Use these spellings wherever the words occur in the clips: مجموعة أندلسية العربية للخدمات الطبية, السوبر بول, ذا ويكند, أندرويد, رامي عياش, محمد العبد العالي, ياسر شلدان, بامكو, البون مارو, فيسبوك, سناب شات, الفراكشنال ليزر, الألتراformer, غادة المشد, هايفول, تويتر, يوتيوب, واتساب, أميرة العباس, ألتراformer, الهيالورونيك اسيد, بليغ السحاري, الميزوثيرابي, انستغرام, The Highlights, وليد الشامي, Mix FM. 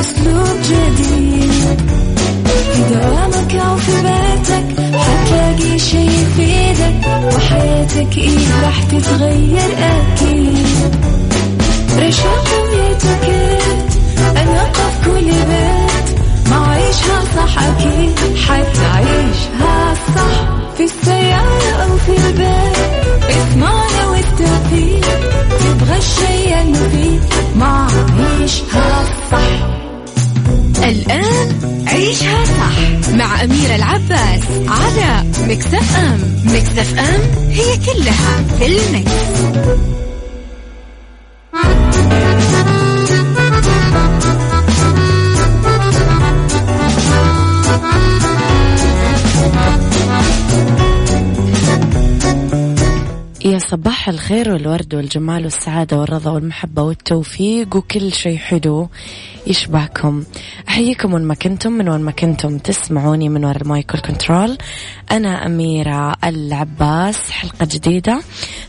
أسلوب جديد في دوامك أو في بيتك، حتلاقي شي يفيدك وحياتك إيه راح تتغير أكيد. رشاق ويتوكيت أنقف كل بيت، ما عيشها صح أكيد حتعيشها صح، في السيارة أو في البيت اسمعنا والتوفيق، تبغى الشيء المفيد ما عيشها صح. الآن عيشها صح مع أميرة العباس على مكسف أم. مكسف أم هي كلها في المكس. يا صباح الخير والورد والجمال والسعادة والرضا والمحبة والتوفيق وكل شيء حلو يشبهكم. أحييكم وين ما كنتم، من وين ما كنتم تسمعوني من وراء المايك والكنترول. أنا أميرة العباس، حلقة جديدة،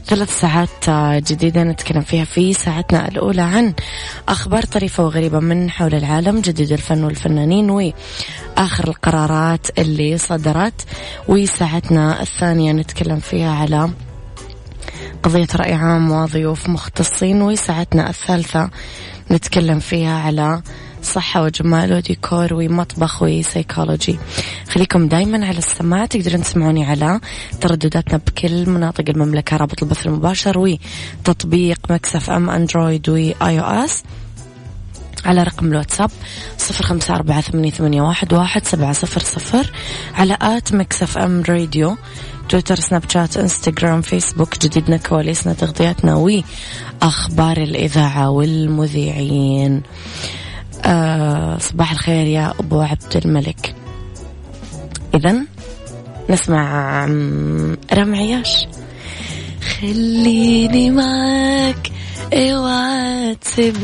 3 ساعات جديدة نتكلم فيها في ساعتنا الأولى عن أخبار طريفة وغريبة من حول العالم، جديد الفن والفنانين وآخر القرارات اللي صدرت. وساعتنا الثانية نتكلم فيها على قضية رأي عام وضيوف مختصين، وساعتنا الثالثة نتكلم فيها على صحة وجمال وديكور ومطبخ وسيكولوجي. خليكم دايما على السماع، تقدرون تسمعوني على تردداتنا بكل مناطق المملكة، رابط البث المباشر وتطبيق مكسف أم أندرويد وآي أو إس على رقم الواتساب 0548811700، على آت مكسف أم راديو، تويتر، سناب شات، انستغرام، فيسبوك. جديدنا، كواليسنا، تغطياتنا وأخبار الإذاعة والمذيعين. صباح الخير يا أبو عبد الملك. إذن نسمع رامي عياش، خليني معك اوعى تسيبني.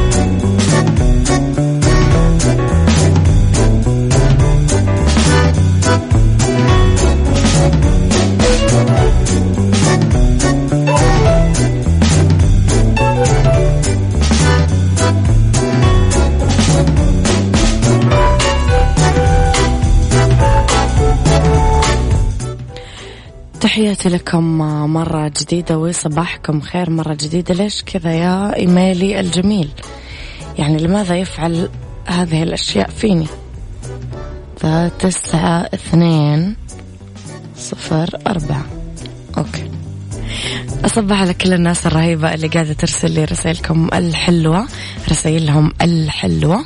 تحياتي لكم مرة جديدة وصباحكم خير مرة جديدة. ليش كذا يا إيميلي الجميل؟ يعني لماذا يفعل هذه الأشياء فيني؟ 9-2-0-4. أوكي، أصبح على كل الناس الرهيبة اللي قاعدة ترسل لي رسائلكم الحلوة، رسائلهم الحلوة.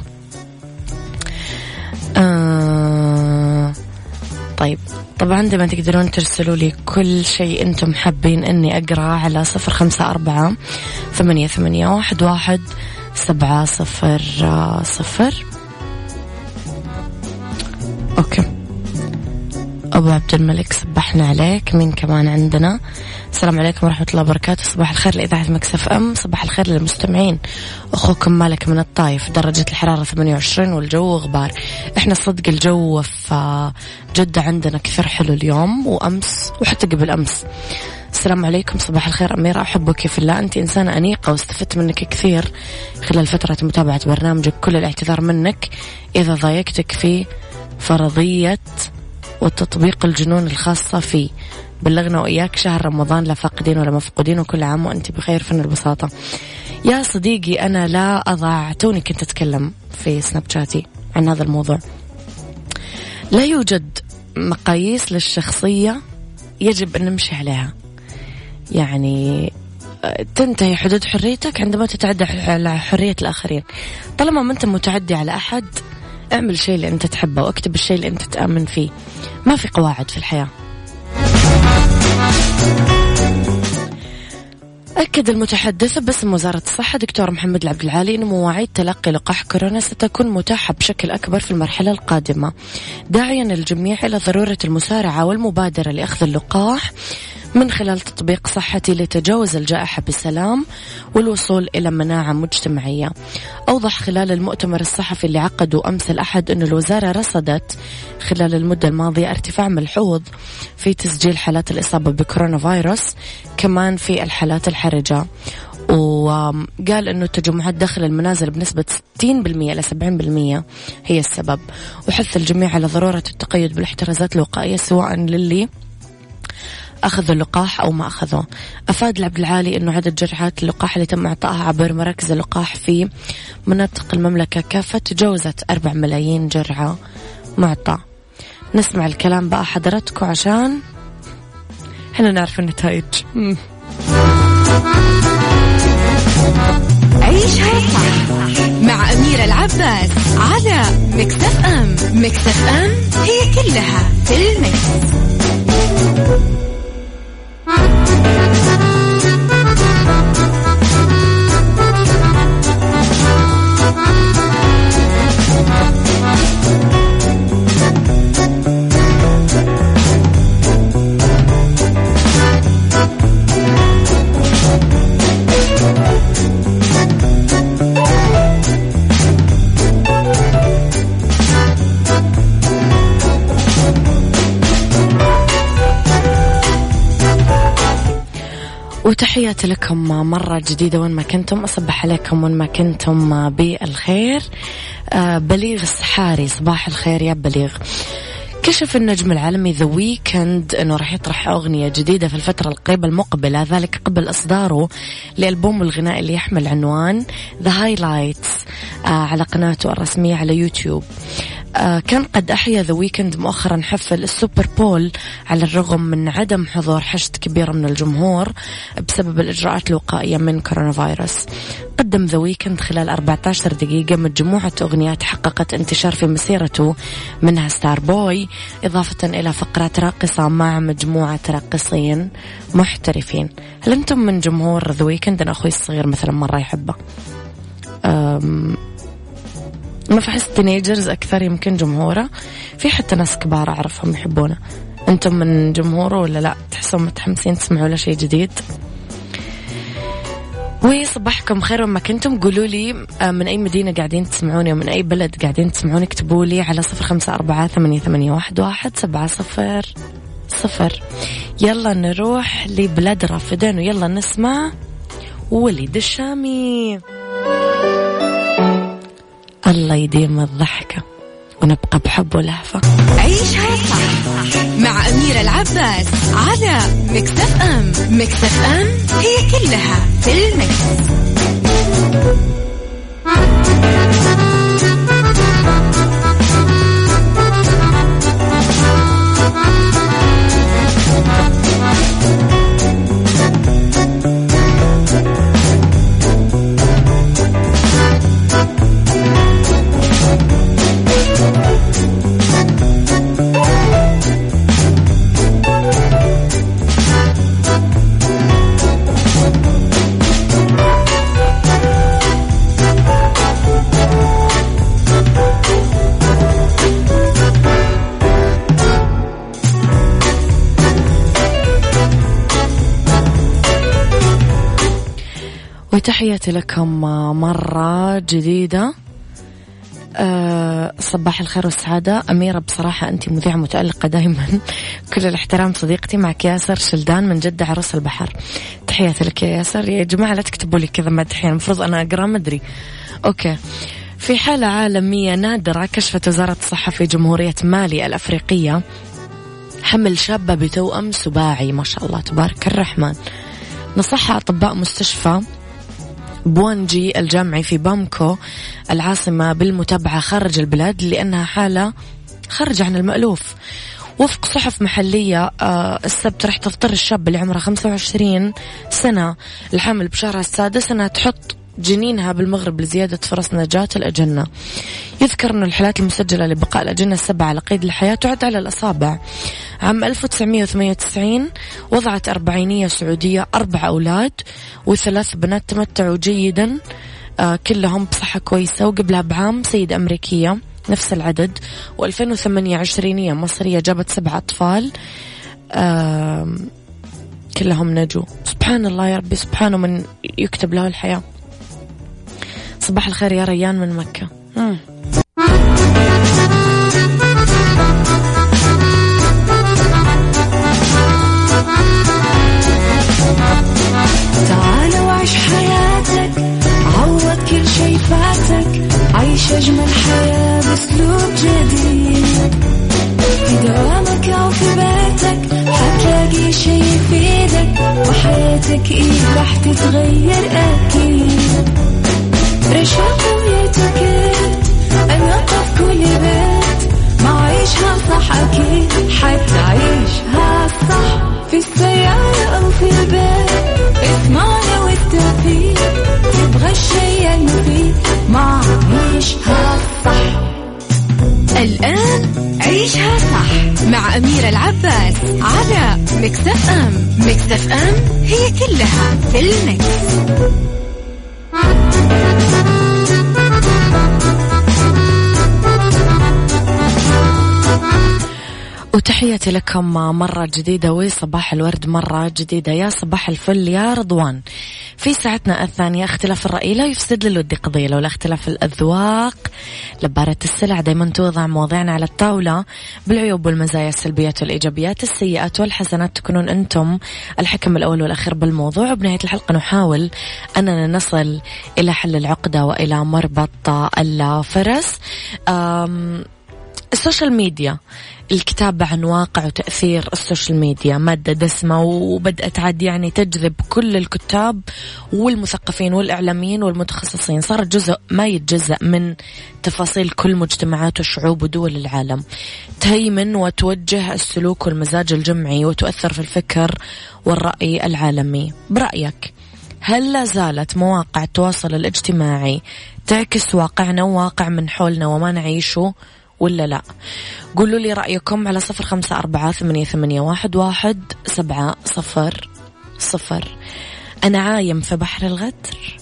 طيب، طبعا عندما تقدرون ترسلوا لي كل شيء انتم حابين اني اقراه على 0548811700. اوكي ابو عبد الملك، صبحنا عليك. مين كمان عندنا؟ السلام عليكم ورحمة الله وبركاته، صباح الخير لإذاعة مكسف أم، صباح الخير للمستمعين. أخوكم مالك من الطايف، درجة الحرارة 28 والجو غبار. إحنا صدق الجو في جدة عندنا كثير حلو اليوم وأمس وحتى قبل أمس. السلام عليكم، صباح الخير أميرة، أحبك في الله، أنت إنسانة أنيقة واستفدت منك كثير خلال فترة متابعة برنامجك، كل الاعتذار منك إذا ضايقتك في فرضية والتطبيق الجنون الخاصة فيه. بلغنا وإياك شهر رمضان، لا فاقدين ولا مفقودين، وكل عام وأنت بخير. فن البساطة يا صديقي، أنا لا أضع، توني كنت أتكلم في سناب شاتي عن هذا الموضوع. لا يوجد مقاييس للشخصية يجب أن نمشي عليها، يعني تنتهي حدود حريتك عندما تتعدى على حرية الآخرين. طالما ما أنت متعدي على أحد، اعمل الشيء اللي أنت تحبه واكتب الشيء اللي أنت تأمن فيه. ما في قواعد في الحياة. أكد المتحدث باسم وزارة الصحة دكتور محمد العبد العالي أن مواعيد تلقي لقاح كورونا ستكون متاحة بشكل أكبر في المرحلة القادمة، داعيا الجميع إلى ضرورة المسارعة والمبادرة لأخذ اللقاح من خلال تطبيق صحتي لتجاوز الجائحة بسلام والوصول إلى مناعة مجتمعية. أوضح خلال المؤتمر الصحفي اللي عقده أمس الأحد أن الوزارة رصدت خلال المدة الماضية ارتفاع ملحوظ في تسجيل حالات الإصابة بكورونا فيروس، كمان في الحالات الحرجة، وقال أنه التجمعات داخل المنازل بنسبة 60% إلى 70% هي السبب، وحث الجميع على ضرورة التقيد بالاحترازات الوقائية سواء للي أخذوا اللقاح أو ما أخذوه. أفاد العبد العالي أنه عدد جرعات اللقاح اللي تم إعطائها عبر مراكز اللقاح في مناطق المملكة كافة تجاوزت 4 ملايين جرعة معطى. نسمع الكلام بقى حضراتكم عشان احنا نعرف النتائج. عيشها صح مع أميرة العباس على مكسف أم. مكسف أم هي كلها في المكس. وتحياتي لكم مرة جديدة وين ما كنتم، أصبح عليكم وين ما كنتم بالخير. بليغ السحاري صباح الخير يا بليغ. كشف النجم العالمي ذا ويكند أنه راح يطرح أغنية جديدة في الفترة القريبة المقبلة، ذلك قبل إصداره لألبوم الغنائي اللي يحمل عنوان The Highlights على قناته الرسمية على يوتيوب. كان قد أحيا ذا ويكند مؤخرا حفل السوبر بول على الرغم من عدم حضور حشد كبير من الجمهور بسبب الإجراءات الوقائية من كورونا فيروس. قدم ذا ويكند خلال 14 دقيقة مجموعة أغنيات حققت انتشار في مسيرته، منها ستار بوي إضافة إلى فقرات راقصة مع مجموعة راقصين محترفين. هل أنتم من جمهور ذا ويكند؟ أنا أخوي الصغير مثلا مرة يحبه، ما فحص تينيجرز أكثر يمكن جمهوره، في حتى ناس كبار أعرفهم يحبونه. أنتم من جمهوره ولا لا؟ تحسون متحمسين تسمعوا له شيء جديد؟ وصباحكم خير وما كنتم. قولوا لي من أي مدينة قاعدين تسمعوني ومن أي بلد قاعدين تسمعوني، اكتبوا لي على 0548811700. يلا نروح لبلاد رافدين ويلا نسمع وليد الشامي الله يديم الضحكة ونبقى بحب ولهفة. عيشها صح مع أميرة العباس على مكسف أم. مكسف أم هي كلها في المكس. تحياتي لكم مرة جديدة، صباح الخير والسعادة. أميرة بصراحة أنت مذيعة متألقة دايما، كل الاحترام صديقتي. معك ياسر شلدان من جدة عروس البحر، تحياتي لك يا ياسر. يا جماعة لا تكتبوا لي كذا مدحين، المفروض أنا أقرأ مدري. أوكي. في حالة عالمية نادرة كشفت وزارة الصحة في جمهورية مالي الأفريقية حمل شابة بتوأم سباعي، ما شاء الله تبارك الرحمن. نصحها أطباء مستشفى بوانجي الجامعي في بامكو العاصمة بالمتابعة خارج البلاد لأنها حالة خارج عن المألوف. وفق صحف محلية السبت راح تضطر الشاب اللي عمره 25 سنة الحامل بشهرها السادس أنها تحط جنينها بالمغرب لزيادة فرص نجاة الأجنة. يذكر أن الحالات المسجلة لبقاء الأجنة السبعة على قيد الحياة تعد على الأصابع. عام 1998 وضعت أربعينية سعودية 4 أولاد و3 بنات تمتعوا جيدا كلهم بصحة كويسة، وقبلها بعام سيدة أمريكية نفس العدد، و2008 عشرينية مصرية جابت 7 أطفال كلهم نجوا. سبحان الله يا ربي، سبحانه من يكتب له الحياة. صباح الخير يا ريان من مكة. تعالوا عيش حياتك، عوض كل شي فاتك، عيش أجمل حياة بأسلوب جديد. في دوامك أو في بيتك حتلاقي شي يفيدك، وحياتك إيه راح تتغير أكيد. رشاق ويتكت النقف كل بيت، ما عيشها صح أكيد حتى عيشها صح، في السيارة أو في البيت اسمعنا والتفيد، تبغى الشيء المفيد ما عيشها صح. الآن عيشها صح مع أميرة العباس على مكسف أم. مكسف أم هي كلها في المكس. وتحياتي لكم مرة جديدة، وصباح الورد مرة جديدة، يا صباح الفل يا رضوان. في ساعتنا الثانية اختلاف الرأي لا يفسد للود قضية، لولا اختلاف الأذواق لبارة السلع. دايما توضع مواضيعنا على الطاولة بالعيوب والمزايا، السلبيات والإيجابيات، السيئات والحسنات، تكونون أنتم الحكم الأول والأخير بالموضوع. وبنهاية الحلقة نحاول أننا نصل إلى حل العقدة وإلى مربط الفرس. السوشيال ميديا، الكتابة عن واقع وتأثير السوشيال ميديا، مادة دسمة وبدأت عاد يعني تجذب كل الكتاب والمثقفين والإعلاميين والمتخصصين، صارت جزء ما يتجزأ من تفاصيل كل مجتمعات وشعوب ودول العالم، تهيمن وتوجه السلوك والمزاج الجمعي، وتؤثر في الفكر والرأي العالمي. برأيك هل لا زالت مواقع التواصل الاجتماعي تعكس واقعنا وواقع من حولنا وما نعيشه ولا لا؟ قولوا لي رأيكم على 0548811700. أنا عايم في بحر الغدر.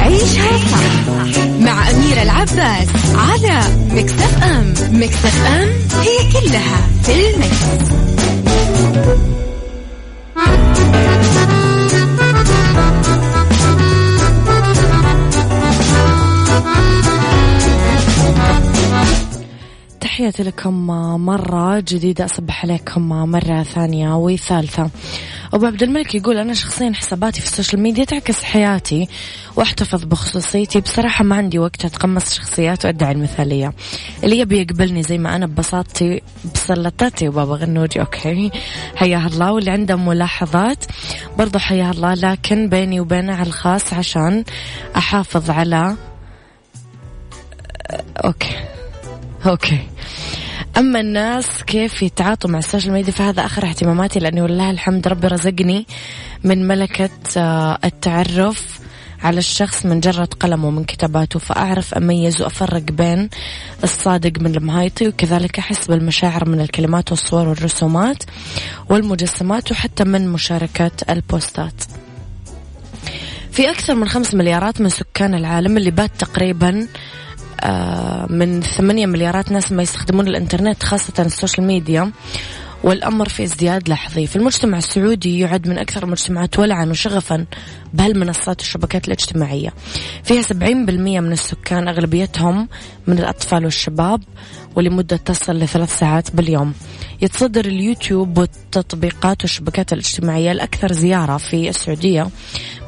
عيشها صح مع أميرة العباس على مكسف أم. مكسف أم هي كلها في المكس. تحياتي لكم مرة جديدة، أصبح عليكم مرة ثانية وثالثة. أبو عبد الملك يقول أنا شخصيا حساباتي في السوشيال ميديا تعكس حياتي وأحتفظ بخصوصيتي، بصراحة ما عندي وقت أتقمص شخصيات وأدعي المثالية، اللي يبي يقبلني زي ما أنا ببساطتي بسلطتي وبابا غنوجي أوكي حياه الله، واللي عنده ملاحظات برضو حياه الله، لكن بيني وبينه على الخاص عشان أحافظ على أوكي. أما الناس كيف يتعاطوا مع السوشيال ميديا فهذا آخر اهتماماتي، لأني والله الحمد ربي رزقني من ملكة التعرف على الشخص من جرة قلمه ومن كتاباته، فأعرف أميز وأفرق بين الصادق من المهايطي، وكذلك أحس بالمشاعر من الكلمات والصور والرسومات والمجسمات، وحتى من مشاركة البوستات. في أكثر من 5 مليارات من سكان العالم، اللي بات تقريباً من 8 مليارات ناس ما يستخدمون الانترنت خاصة السوشيال ميديا، والأمر في ازدياد لحظي. في المجتمع السعودي يعد من أكثر المجتمعات ولعا وشغفا بهالمنصات والشبكات الاجتماعية، فيها 70% من السكان أغلبيتهم من الأطفال والشباب، ولمدة تصل ل3 ساعات باليوم. يتصدر اليوتيوب والتطبيقات والشبكات الاجتماعية الأكثر زيارة في السعودية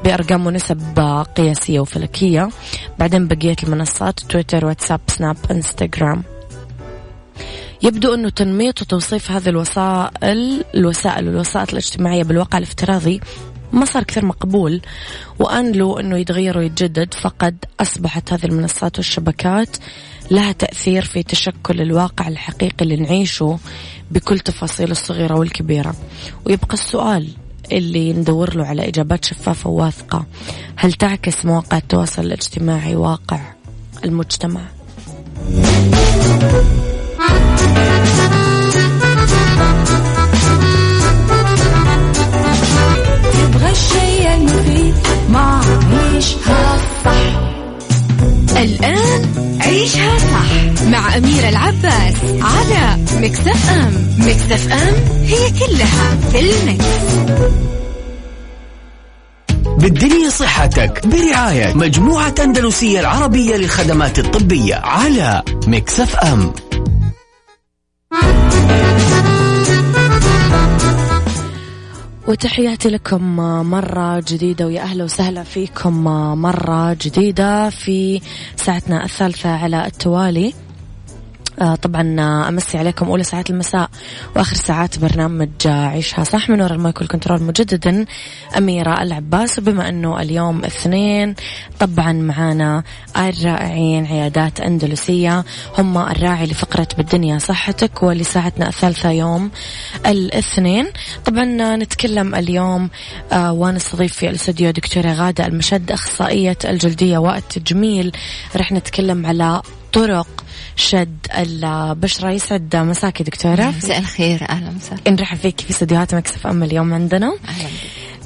بأرقام ونسب قياسية وفلكية، بعدين بقية المنصات تويتر واتساب سناب انستغرام. يبدو أنه تنميط وتوصيف هذه الوسائل الاجتماعية بالواقع الافتراضي ما صار كثير مقبول، وأن له أنه يتغير ويتجدد، فقد أصبحت هذه المنصات والشبكات لها تأثير في تشكل الواقع الحقيقي اللي نعيشه بكل تفاصيله الصغيرة والكبيرة. ويبقى السؤال، اللي ندور له على إجابات شفافة وواثقة. هل تعكس مواقع التواصل الاجتماعي واقع المجتمع؟ تبغى الشيء المفيد مع عيشها صح. الآن عيشها صح مع أميرة العباس على مكسف أم. مكسف أم هي كلها في المكس. بالدنيا صحتك برعاية مجموعة أندلسية العربية للخدمات الطبية على مكسف أم. وتحياتي لكم مرة جديدة ويا أهلا وسهلا فيكم مرة جديدة في ساعتنا الثالثة على التوالي. طبعا أمسي عليكم أول ساعات المساء وآخر ساعات برنامج عيشها صح من وراء المايكل كنترول مجددا أميرة العباس. بما أنه اليوم الاثنين طبعا معانا الرائعين عيادات أندلسية هم الراعي لفقرة بالدنيا صحتك ولساعتنا الثالثة يوم الاثنين. طبعا نتكلم اليوم ونستضيف في الاستوديو دكتورة غادة المشد أخصائية الجلدية والتجميل. رح نتكلم على طرق شد البشرة. يسعد مساكي دكتورة. مساء الخير. أهلا وسهلا. نرحب فيك في استديوهات مكسف أم اليوم عندنا. أهلا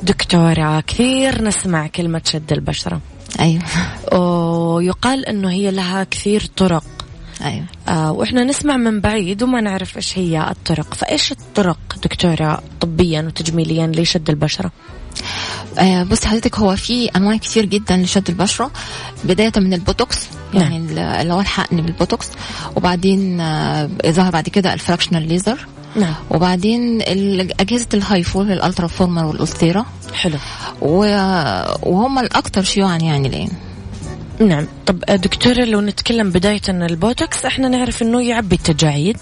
دكتورة. كثير نسمع كلمة شد البشرة. أيوة. ويقال أنه هي لها كثير طرق. أيوة. وإحنا نسمع من بعيد وما نعرف إيش هي الطرق. فإيش الطرق دكتورة طبيا وتجميليا لشد البشرة؟ بص حضرتك هو في أنواع كتير جدا لشد البشرة بداية من البوتوكس يعني اللي هو الحقن بالبوتوكس، وبعدين ظهر بعد كده الفراكشنال ليزر، وبعدين أجهزة الهايفول الألتراformer والأستيرة. حلو. وهم الأكثر شيوعا يعني الآن. نعم. طب دكتورة لو نتكلم بداية البوتوكس احنا نعرف انه يعبي التجاعيد.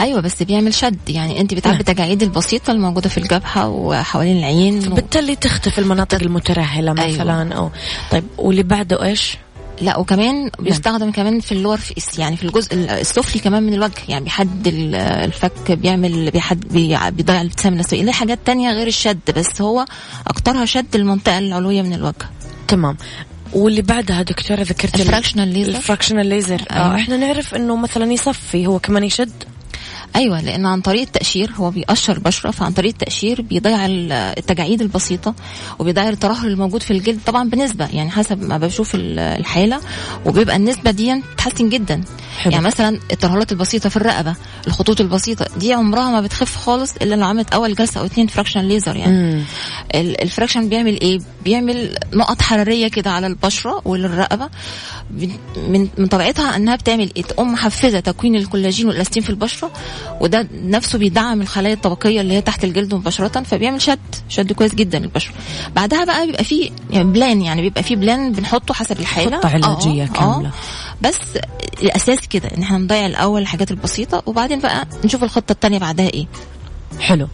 ايوه بس بيعمل شد يعني انت بتعبي التجاعيد البسيطه الموجوده في الجبهه وحوالين العين فبالتالي تختفي المناطق المترهله مثلا. أيوة. او طيب واللي بعده ايش؟ لا وكمان بيستخدم كمان في اللور فيس يعني في الجزء السفلي كمان من الوجه يعني بيحد الفك بيعمل بيحد بيضيع الابتسامه الناس. ايه حاجات تانية غير الشد بس هو اكترها شد المنطقه العلويه من الوجه. تمام. واللي بعدها دكتوره ذكرت الفراكشنال ليزر. أيوة. احنا نعرف انه مثلا يصفي هو كمان يشد. أيوة لأن عن طريق التقشير هو بيقشر بشرة فعن طريق التقشير بيضيع التجاعيد البسيطة وبيضيع الترهل الموجود في الجلد طبعا بنسبة يعني حسب ما بشوف الحالة وبيبقى النسبة دي تحسن جدا. حلو. يعني مثلا الترهلات البسيطة في الرقبة الخطوط البسيطة دي عمرها ما بتخف خالص إلا لو عملت أول جلسة أو اتنين فراكشن ليزر يعني. الفراكشن بيعمل إيه؟ بيعمل نقط حرارية كده على البشرة والرقبة من طبيعتها أنها بتعمل إيه؟ تقوم محفزة تكوين الكولاجين والإلاستين في البشرة وده نفسه بيدعم الخلايا الطبقيه اللي هي تحت الجلد مباشره فبيعمل شد كويس جدا البشره. بعدها بقى بيبقى فيه بلان يعني بيبقى فيه بلان بنحطه حسب الحاله خطه علاجيه كامله. بس الاساس كده ان احنا نضيع الاول الحاجات البسيطه وبعدين بقى نشوف الخطه الثانيه بعدها ايه. حلو.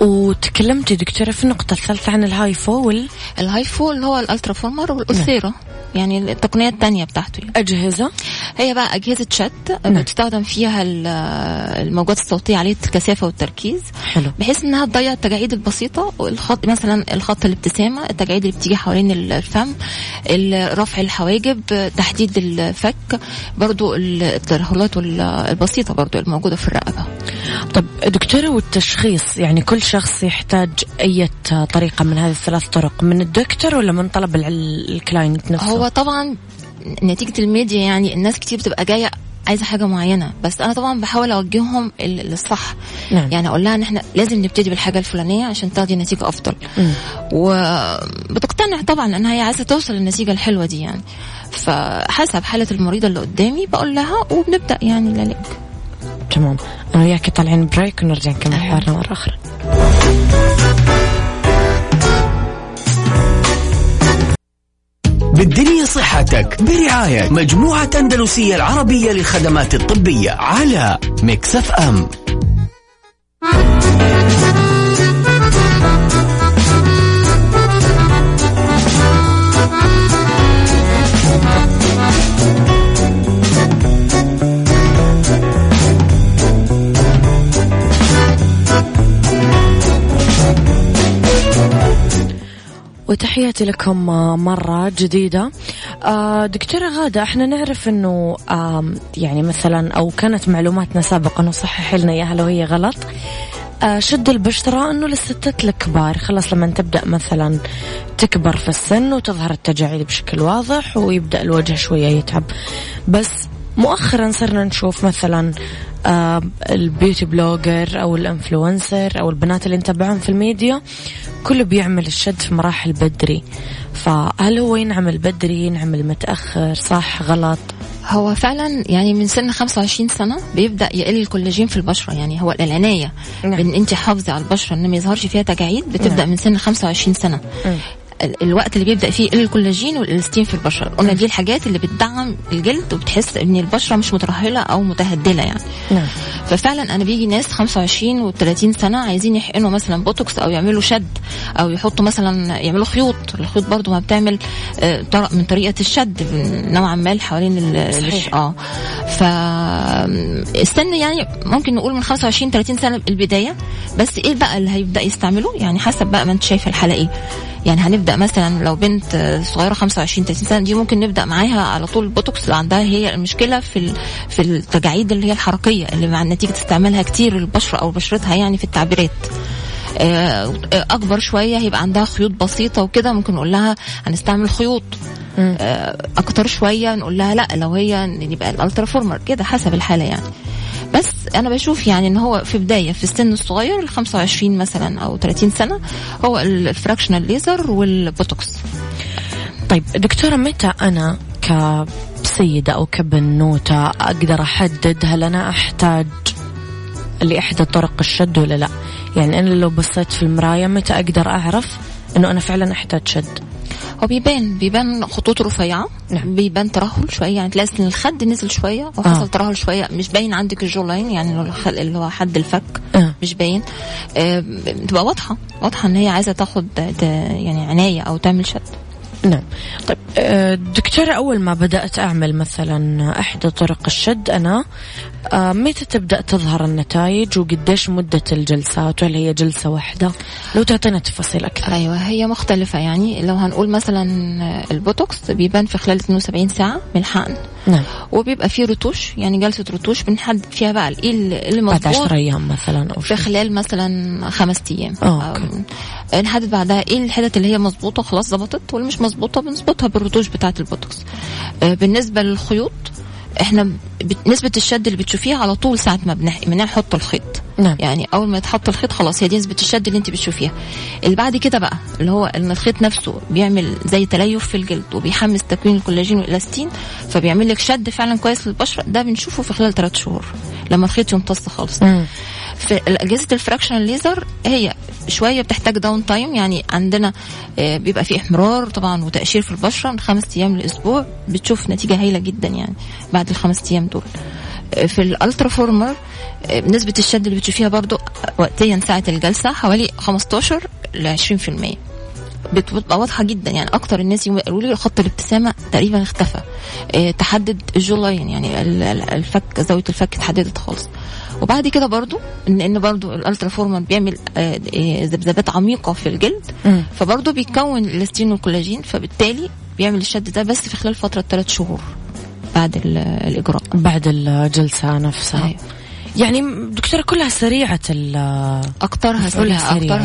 وتكلمتي دكتوره في النقطه الثالثه عن الهايفول اللي هو الالتراformer والأثيرة يعني التقنية الثانية بتاعته يعني. أجهزة هي بقى أجهزة شت بتستخدم فيها الموجات الصوتية عليه الكثافة والتركيز. حلو. بحيث إنها تضيع التجاعيد البسيطة والخط مثلا الخط الابتسامة التجاعيد اللي بتيجي حوالين الفم رفع الحواجب تحديد الفك برضو الترهلات البسيطة برضو الموجودة في الرقبة. طب دكتورة والتشخيص يعني كل شخص يحتاج أي طريقة من هذه الثلاث طرق من الدكتور ولا من طلب الكلاينت نفسه؟ هو طبعا نتيجة الميديا يعني الناس كتير بتبقى جاية عايزة حاجة معينة بس أنا طبعا بحاول أوجههم للصح. نعم. يعني أقول لها إن إحنا لازم نبتدي بالحاجة الفلانية عشان تاخدي نتيجة أفضل وبتقتنع طبعا لأنها هي عايزة توصل للنتيجة الحلوة دي يعني فحسب حالة المريضة اللي قدامي بقول لها وبنبدأ يعني العلاج. تمام. أنا وياكي طالعين بريك ونرجع نكمل حوارنا مرة أخرى. بالدنيا صحتك برعاية مجموعة أندلسية العربية للخدمات الطبية على مكسف أم. وتحياتي لكم مرة جديدة. دكتورة غادة، احنا نعرف انه يعني مثلا او كانت معلوماتنا سابقا وصحح لنا اياها لو هي غلط، شد البشرة انه للستات الكبار خلاص لما تبدأ مثلا تكبر في السن وتظهر التجاعيد بشكل واضح ويبدأ الوجه شوية يتعب، بس مؤخرا صرنا نشوف مثلا البيوتي بلوجر او الانفلونسر او البنات اللي نتابعهم في الميديا كله بيعمل الشد في مراحل بدري، فهل هو ينعمل بدري ينعمل متأخر، صح غلط؟ هو فعلا يعني من سن 25 سنة بيبدأ يقل الكولاجين في البشرة، يعني هو العناية بأن انت حافظي على البشرة ان ما يظهرش فيها تجاعيد بتبدأ من سن 25 سنة. الوقت اللي بيبدأ فيه الكولاجين والإلستين في البشرة قلنا دي الحاجات اللي بتدعم الجلد وبتحس ان البشرة مش مترهلة او متهدلة يعني. ففعلا انا بيجي ناس 25 و30 سنة عايزين يحقنوا مثلا بوتوكس او يعملوا شد او يحطوا مثلا يعملوا خيوط، الخيوط برضو ما بتعمل من طريقة الشد نوعا ما حوالين فالسن يعني ممكن نقول من 25 30 سنة البداية. بس ايه بقى اللي هيبدأ يستعملوه يعني حسب بقى ما انت شايف الحلقة ايه، يعني هنبدأ مثلا لو بنت صغيرة 25-30 سنة دي ممكن نبدأ معاها على طول البوتوكس اللي عندها هي المشكلة في التجاعيد اللي هي الحركية اللي مع نتيجة استعمالها كتير البشرة أو بشرتها يعني في التعبيرات. أكبر شوية هيبقى عندها خيوط بسيطة وكده ممكن نقول لها هنستعمل خيوط أكتر شوية، نقول لها لأ لو هي يبقى الألتراformer كده حسب الحالة يعني. بس أنا بشوف يعني إن هو في بداية في السن الصغير ال 25 مثلا أو 30 سنة هو الفراكشنال ليزر والبوتوكس. طيب دكتورة، متى أنا كسيدة أو كبنوتة أقدر أحدد هل أنا أحتاج لإحدى طرق الشد ولا لأ؟ يعني أنا لو بصيت في المراية متى أقدر أعرف إنه أنا فعلا أحتاج شد؟ هو بيبان خطوط رفيعة، بيبان ترهل شوية، يعني تلاقي إن الخد نزل شوية وحصل ترهل شوية، مش باين عندك الجولاين يعني اللي هو حد الفك مش باين، بتبقى واضحة إن هي عايزة تاخد يعني عناية أو تعمل شد. نعم. طيب دكتورة، أول ما بدأت أعمل مثلا إحدى طرق الشد أنا متى تبدأ تظهر النتائج وقديش مدة الجلسات، وهل هي جلسة واحدة؟ لو تعطينا تفاصيل أكثر. أيوة هي مختلفة، يعني لو هنقول مثلا البوتوكس بيبان في خلال 72 ساعة من الحقن. نعم. وبيبقى فيه رتوش، يعني جلسة رتوش بنحدد فيها بقى إيه اللي مضبوط بعد 10 أيام مثلا أو في خلال مثلا 5 أيام نحدد بعدها إيه الحدث اللي هي مضبوطة خلاص ضبطت واللي مش مضبوطة بنضبطها بالرتوش بتاعة البوتوكس. بالنسبة للخيوط احنا نسبة الشد اللي بتشوفيها على طول ساعة ما بنحط الخيط. نعم. يعني أول ما يتحط الخيط خلاص هي دي نسبة الشد اللي انت بتشوفيها. اللي بعد كده بقى اللي هو الخيط نفسه بيعمل زي تليف في الجلد وبيحمس تكوين الكولاجين والإلاستين فبيعمل لك شد فعلا كويس للبشرة، ده بنشوفه في خلال 3 شهور لما الخيط يمتص خالص. في أجهزة الفراكشنال ليزر هي شوية بتحتاج داون تايم، يعني عندنا بيبقى فيه احمرار طبعا وتقشير في البشرة من 5 أيام لأسبوع، بتشوف نتيجة هايلة جدا يعني بعد ال5 أيام دول. في الألتراformer نسبة الشد اللي بتشوفيها برضو وقتيا ساعة الجلسة حوالي 15-20%، بتبقى واضحة جدا يعني. أكتر الناس يقولوا لي خط الابتسامة تقريبا اختفى، تحدد الجولاين يعني الفك زاوية الفك تحددت خالص. وبعد كده برضو إن برضو الألتراformer بيعمل ذبذبات عميقة في الجلد فبرضو بيتكون الإلاستين والكولاجين، فبالتالي بيعمل الشد ده بس في خلال فترة 3 شهور بعد الإجراء بعد الجلسة نفسها. أيوة. يعني دكتورة كلها سريعة أكترها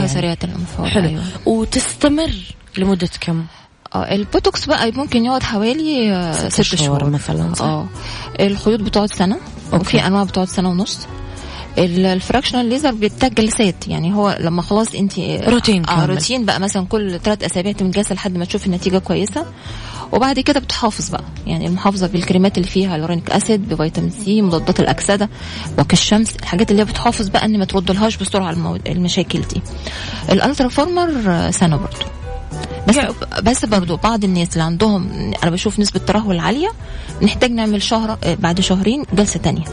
سريعة المفعول. حلو. أيوة. وتستمر لمدة كم؟ البوتوكس بقى ممكن يقعد حوالي 6 شهور مثلا. الخيوط بتقعد سنة وفي أنواع بتقعد 1.5 سنة. الفراكشنال ليزر بيحتاج جلسات، يعني هو لما خلاص انت روتين بقى مثلا كل 3 أسابيع تعمل جلسة لحد ما تشوف النتيجة كويسة. وبعد كده بتحافظ بقى، يعني المحافظة بالكريمات اللي فيها هيالورونيك اسيد بفيتامين سي مضادات الأكسدة وك الشمس، الحاجات اللي هي بتحافظ بقى ان ما تردلهاش بسرعة المشاكل دي. الألتراformer سنة برضو، بس برضو بعض الناس اللي عندهم انا بشوف نسبة ترهل عالية نحتاج نعمل شهر بعد 2 شهر جلسة تانية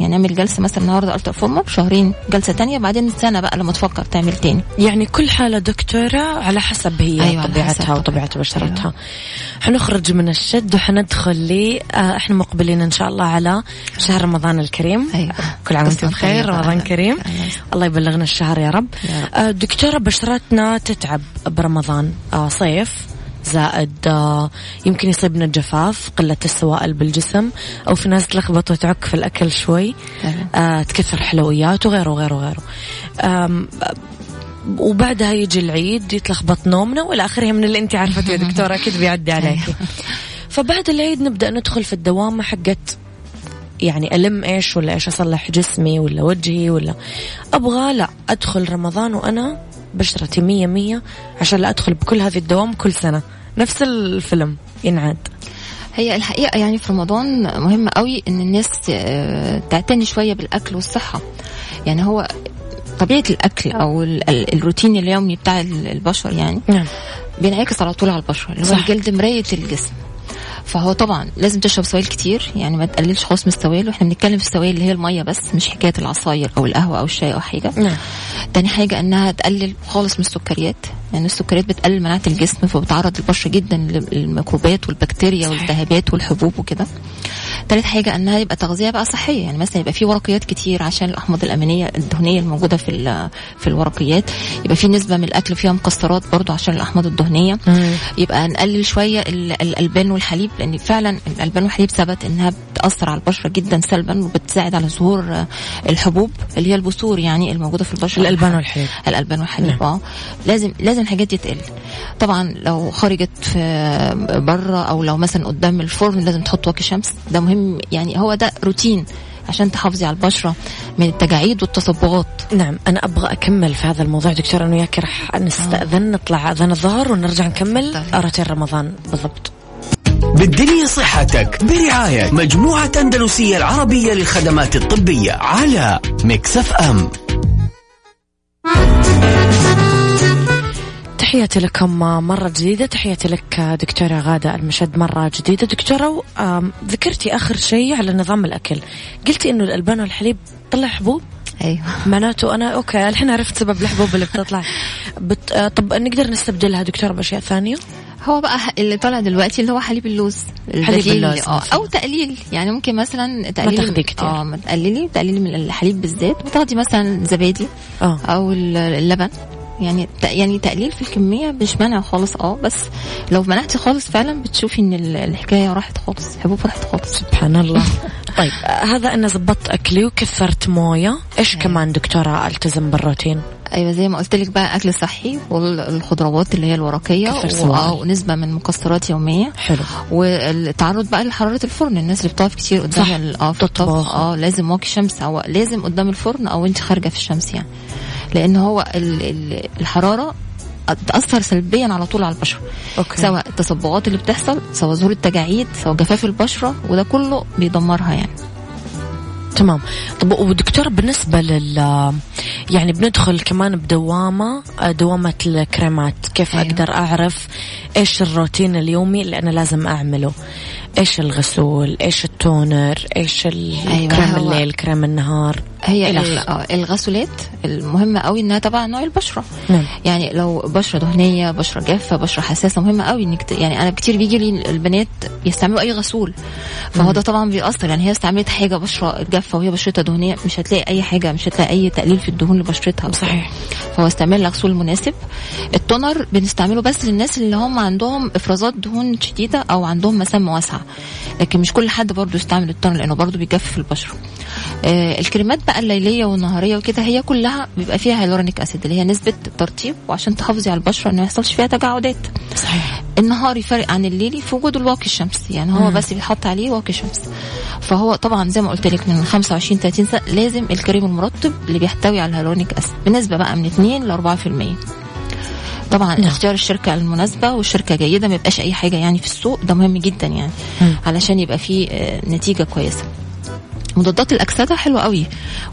يعني اعمل جلسه مثلا النهارده الألتراformer، شهرين جلسه تانية، بعدين سنه بقى لما تفكر تعمل تاني. يعني كل حاله دكتوره على حسب هي أيوة طبيعتها وطبيعه بشرتها. أيوة. حنخرج من الشد وحندخل لي احنا مقبلين ان شاء الله على شهر رمضان الكريم. أيوة. كل عام وانتم بخير، رمضان كريم. أيوة. الله يبلغنا الشهر يا رب. أيوة. دكتوره بشرتنا تتعب برمضان، صيف زائد يمكن يصيبنا الجفاف، قلة السوائل بالجسم، أو في ناس تلخبط وتعك في الأكل شوي، تكثر حلويات وغيره وغيره وغيره، وبعدها يجي العيد يتلخبط نومنا وإلى آخره من اللي أنت عارفته يا دكتورة، أكيد بيعدي عليك. فبعد العيد نبدأ ندخل في الدوامة حقت يعني ألم إيش ولا إيش، أصلح جسمي ولا وجهي ولا أبغى، لا أدخل رمضان وأنا بشرتي 100% عشان لا أدخل بكل هذه الدوام كل سنة نفس الفيلم ينعاد. هي الحقيقة يعني في رمضان مهم قوي إن الناس تعتني شوية بالأكل والصحة. يعني هو طبيعة الأكل أو الروتين اليومي بتاع البشر يعني بينعكس على طول على البشرة، اللي هو الجلد مراية الجسم، فهو طبعا لازم تشرب سوائل كتير، يعني ما تقللش خالص من السوائل، واحنا بنتكلم في السوائل اللي هي الميه بس، مش حكايه العصاير او القهوه او الشاي او حاجه. تاني حاجه انها تقلل خالص من السكريات، لان يعني السكريات بتقلل مناعه الجسم، فبتعرض البشره جدا للميكروبات والبكتيريا والالتهابات والحبوب وكده. تالت حاجه انها يبقى تغذيه بقى صحيه، يعني مثلا يبقى في ورقيات كتير عشان الاحماض الامينيه الدهنيه الموجوده في الورقيات، يبقى في نسبه من الاكل فيها مكسرات برضو عشان الاحماض الدهنيه. يبقى نقلل شويه الالبان والحليب، لأن فعلا الألبان والحليب ثبت أنها بتأثر على البشرة جدا سلبا، وبتساعد على ظهور الحبوب اللي هي البثور يعني الموجودة في البشرة. الألبان والحليب، الألبان والحليب لازم الحاجات دي تقل. طبعا لو خرجت برا أو لو مثلا قدام الفرن لازم تحط واقي شمس، ده مهم، يعني هو ده روتين عشان تحافظي على البشرة من التجاعيد والتصبغات. نعم، أنا أبغى أكمل في هذا الموضوع دكتورة، أنا وياك رح نستأذن نطلع أذان الظهر ونرجع نكمل روتين رمضان بالضبط. بالدنيا صحتك برعاية مجموعة أندلسية العربية للخدمات الطبية على مكسف أم. تحياتي لكم مرة جديدة، تحياتي لك دكتورة غادة المشد مرة جديدة. دكتورة، ذكرتي آخر شيء على نظام الأكل، قلتي إنه الألبان والحليب طلع حبوب. أيوة. معناته أنا أوكي الحين عرفت سبب الحبوب اللي بتطلع. طب نقدر نستبدلها دكتورة بأشياء ثانية؟ هو بقى اللي طالع دلوقتي اللي هو حليب اللوز، او تقليل، يعني ممكن مثلا تقليل ما تقللي، تقليل من الحليب بالذات، وتاخدي مثلا زبادي او اللبن، يعني تقليل في الكميه مش مانع خالص. بس لو منعتي خالص فعلا بتشوفي ان الحكايه راحت خالص، حبوب راحت خالص. سبحان الله. طيب هذا انا ظبطت اكلي وكثرت مويه، ايش كمان دكتوره التزم بالروتين؟ ايوه زي ما قلت لك بقى، اكل صحي والخضروات اللي هي الورقيه ونسبه من مكسرات يوميه. حلو. والتعرض بقى لحراره الفرن، الناس اللي بتقف كتير قدام الطبخ لازم واقي شمس، او لازم قدام الفرن او انت خارجه في الشمس، يعني لان هو الحراره تأثر سلبيا على طول على البشرة. أوكي. سواء التصبغات اللي بتحصل، سواء ظهور التجاعيد، سواء جفاف البشرة، وده كله بيدمرها يعني. تمام. طب ودكتور بالنسبة يعني بندخل كمان بدوامة الكريمات، كيف أقدر أعرف إيش الروتين اليومي اللي أنا لازم أعمله؟ إيش الغسول، إيش التونر، إيش الكريم الليل، كريم النهار؟ هي الغسولات المهمة قوي إنها تبع نوع البشرة. يعني لو بشرة دهنية، بشرة جافة، بشرة حساسة، مهمة قوي إنك يعني أنا كتير بيجي لي البنات يستعملوا أي غسول، فهو ده طبعا بيأثر، يعني هي استعملت حاجة بشرة جافة وهي بشرتها دهنية مش هتلاقي أي حاجة، مش هتلاقي أي تقليل في الدهون لبشرتها. صحيح. فهو استعمل الغسول المناسب. التونر بنستعمله بس للناس اللي هم عندهم إفرازات دهون شديدة أو عندهم مسام واسعة، لكن مش كل حد برضو يستعمل التونر لأنه برضو بيجفف البشرة. الكريمات بقى الليليه والنهاريه وكده، هي كلها بيبقى فيها هيالورونيك اسيد اللي هي نسبه ترطيب، وعشان تحافظي على البشره انه ما يحصلش فيها تجاعدات. صحيح. النهاري فرق عن الليلي في وجود الواقي الشمسي، يعني هو بس بيحط عليه واقي شمس، فهو طبعا زي ما قلت لك من 25-30 سنه لازم الكريم المرطب اللي بيحتوي على الهيالورونيك اسيد بنسبه بقى من 2-4%. طبعا اختيار الشركه المناسبه والشركه جيده، ما يبقاش اي حاجه يعني في السوق، ده مهم جدا يعني علشان يبقى فيه نتيجه كويسه. مضادات الأكسدة حلوة قوي،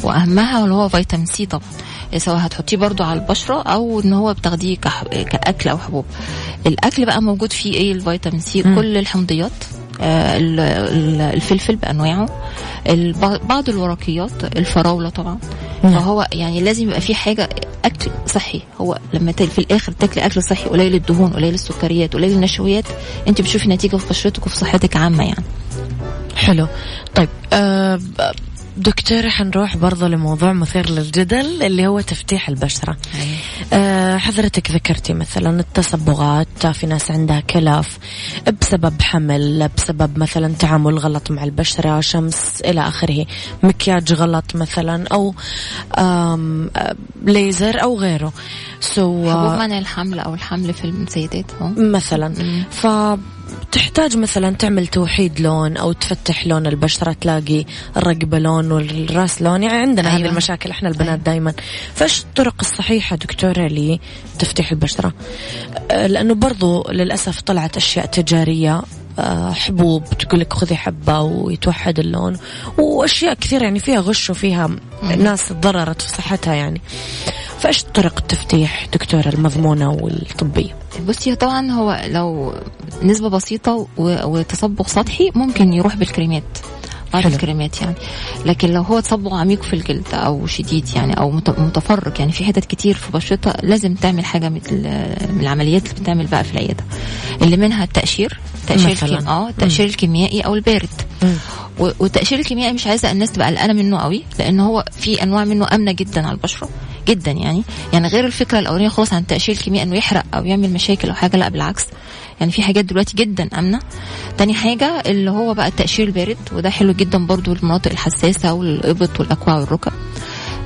وأهمها اللي هو فيتامين سي طبعا، سواء هتحطيه برضو على البشرة أو إن هو بتاخديه كأكل أو حبوب. الأكل بقى موجود فيه إيه؟ الفيتامين سي، كل الحمضيات، الفلفل بأنواعه، بعض الورقيات، الفراولة طبعا. فهو يعني لازم يبقى في حاجة أكل صحي. هو لما في الآخر تاكل أكل صحي قليل الدهون قليل السكريات قليل النشويات، أنت بتشوفي نتيجة في بشرتك وفي صحتك عامة يعني. حلو. طيب دكتورة حنروح برضه لموضوع مثير للجدل اللي هو تفتيح البشرة. حضرتك ذكرتي مثلا التصبغات، في ناس عندها كلف بسبب حمل، بسبب مثلا تعامل غلط مع البشرة، شمس إلى آخره، مكياج غلط مثلا أو ليزر أو غيره، حبوب منع الحمل أو الحمل في السيدات مثلا. تحتاج مثلا تعمل توحيد لون أو تفتح لون البشرة، تلاقي الرقبة لون والرأس لون، يعني عندنا هذه المشاكل احنا البنات دايما. فايش الطرق الصحيحة دكتورة لتفتيح البشرة؟ لأنه برضو للأسف طلعت أشياء تجارية، حبوب تقولك خذي حبة ويتوحد اللون، وأشياء كثير يعني فيها غش وفيها ناس ضررت في صحتها يعني. فايش طرق التفتيح دكتورة المضمونة والطبية؟ بصي طبعا هو لو نسبة بسيطة وتصبغ سطحي ممكن يروح بالكريمات، بعض الكريمات يعني. لكن لو هو تصبغ عميق في الجلد أو شديد يعني أو متفرق يعني في حتت كتير في بشرتها، لازم تعمل حاجة من العمليات اللي بتعمل بقى في العيادة، اللي منها التقشير، التقشير الكيميائي أو البارد. والتقشير الكيميائي مش عايزة الناس تبقى قلقانة منه قوي، لأن هو في أنواع منه آمنة جدا على البشرة جدا يعني غير الفكرة الأولية خلاص عن التقشير الكيميائي إنه يحرق أو يعمل مشاكل أو حاجة، لا بالعكس يعني في حاجات دلوقتي جدا آمنة. تاني حاجة اللي هو بقى التقشير البارد، وده حلو جدا برضو للمناطق الحساسة والإبط والأكواع والركب.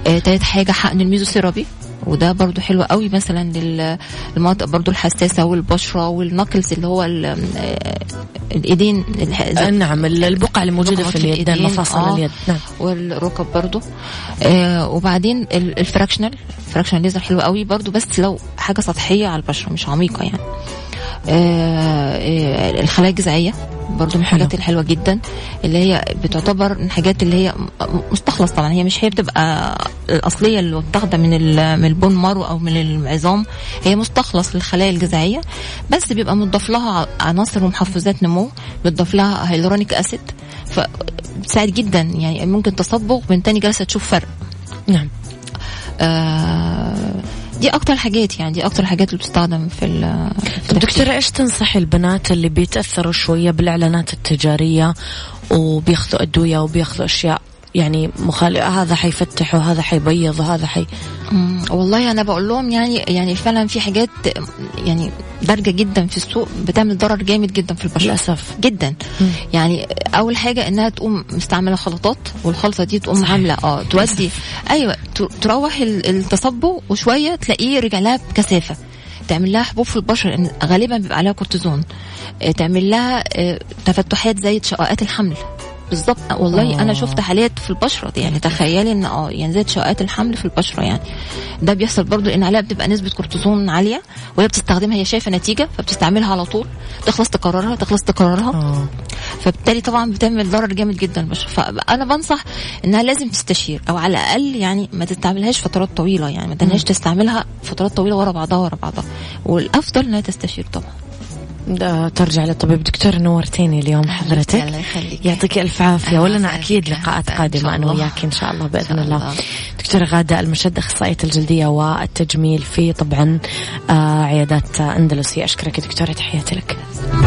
تالت حاجة حقن الميزوثيرابي، وده برضو حلو قوي مثلا للمناطق برضو الحساسة والبشرة والنقلز اللي هو الإيدين، نعم البقع الموجودة في اليد، المفاصل اليد والركب برضو. وبعدين الفراكشنال ليزر حلو قوي برضو، بس لو حاجة سطحية على البشرة مش عميقة يعني. الخلايا الجذعية برضو من الحاجات الحلوة جدا، اللي هي بتعتبر من الحاجات اللي هي مستخلص طبعا، هي مش هي بتبقى الأصلية اللي بتاخدها من البون مارو أو من العظام، هي مستخلص للخلايا الجذعية، بس بيبقى مضاف لها عناصر ومحفزات نمو، بتضاف لها هيالورونيك اسيد، فبتساعد جدا يعني. ممكن تصبغ من تاني جلسة تشوف فرق. نعم. دي أكتر الحاجات يعني، دي أكتر الحاجات اللي بتستخدم في دكتورة، إيش تنصحي البنات اللي بيتأثروا شوية بالإعلانات التجارية وبياخذوا أدوية وبياخذوا أشياء يعني مخالفة، هذا حيفتح وهذا حيبيض وهذا حي؟ والله أنا بقول لهم يعني فعلا في حاجات يعني درجة جدا في السوق بتعمل ضرر جامد جدا في البشرة للأسف جدا. يعني أول حاجة إنها تقوم مستعملة خلطات، والخلطة دي تقوم عاملة تودي تروح التصبغ وشوية تلاقيه رجع لها بكثافة، تعمل لها حبوب في البشرة لأن غالبا بيبقى عليها كورتيزون، تعمل لها تفتحات زي شقائق الحمل بالضبط. والله انا شفت حالات في البشره دي يعني، تخيلي ان يعني زي شقات الحمل في البشره يعني، ده بيحصل برضو لان عليها بتبقى نسبه كورتيزون عاليه، وهي بتستخدمها هي شايفه نتيجه فبتستعملها على طول، تخلص تكررها فبالتالي طبعا بتعمل ضرر جامد جدا البشره. فانا بنصح انها لازم تستشير، او على الاقل يعني ما تستعملهاش فترات طويله يعني، ما تنهاش تستعملها فترات طويله ورا بعضها، والافضل انها تستشير طبعا. ترجع للطبيب. دكتور نورتيني اليوم حضرتك، الله يخليك، يعطيك ألف عافية، ولنا أكيد لقاءات قادمة أنا وياك إن شاء الله بإذن الله. دكتورة غادة المشد أخصائية الجلدية والتجميل في طبعا عيادات أندلسية. أشكرك دكتورة، تحياتي لك.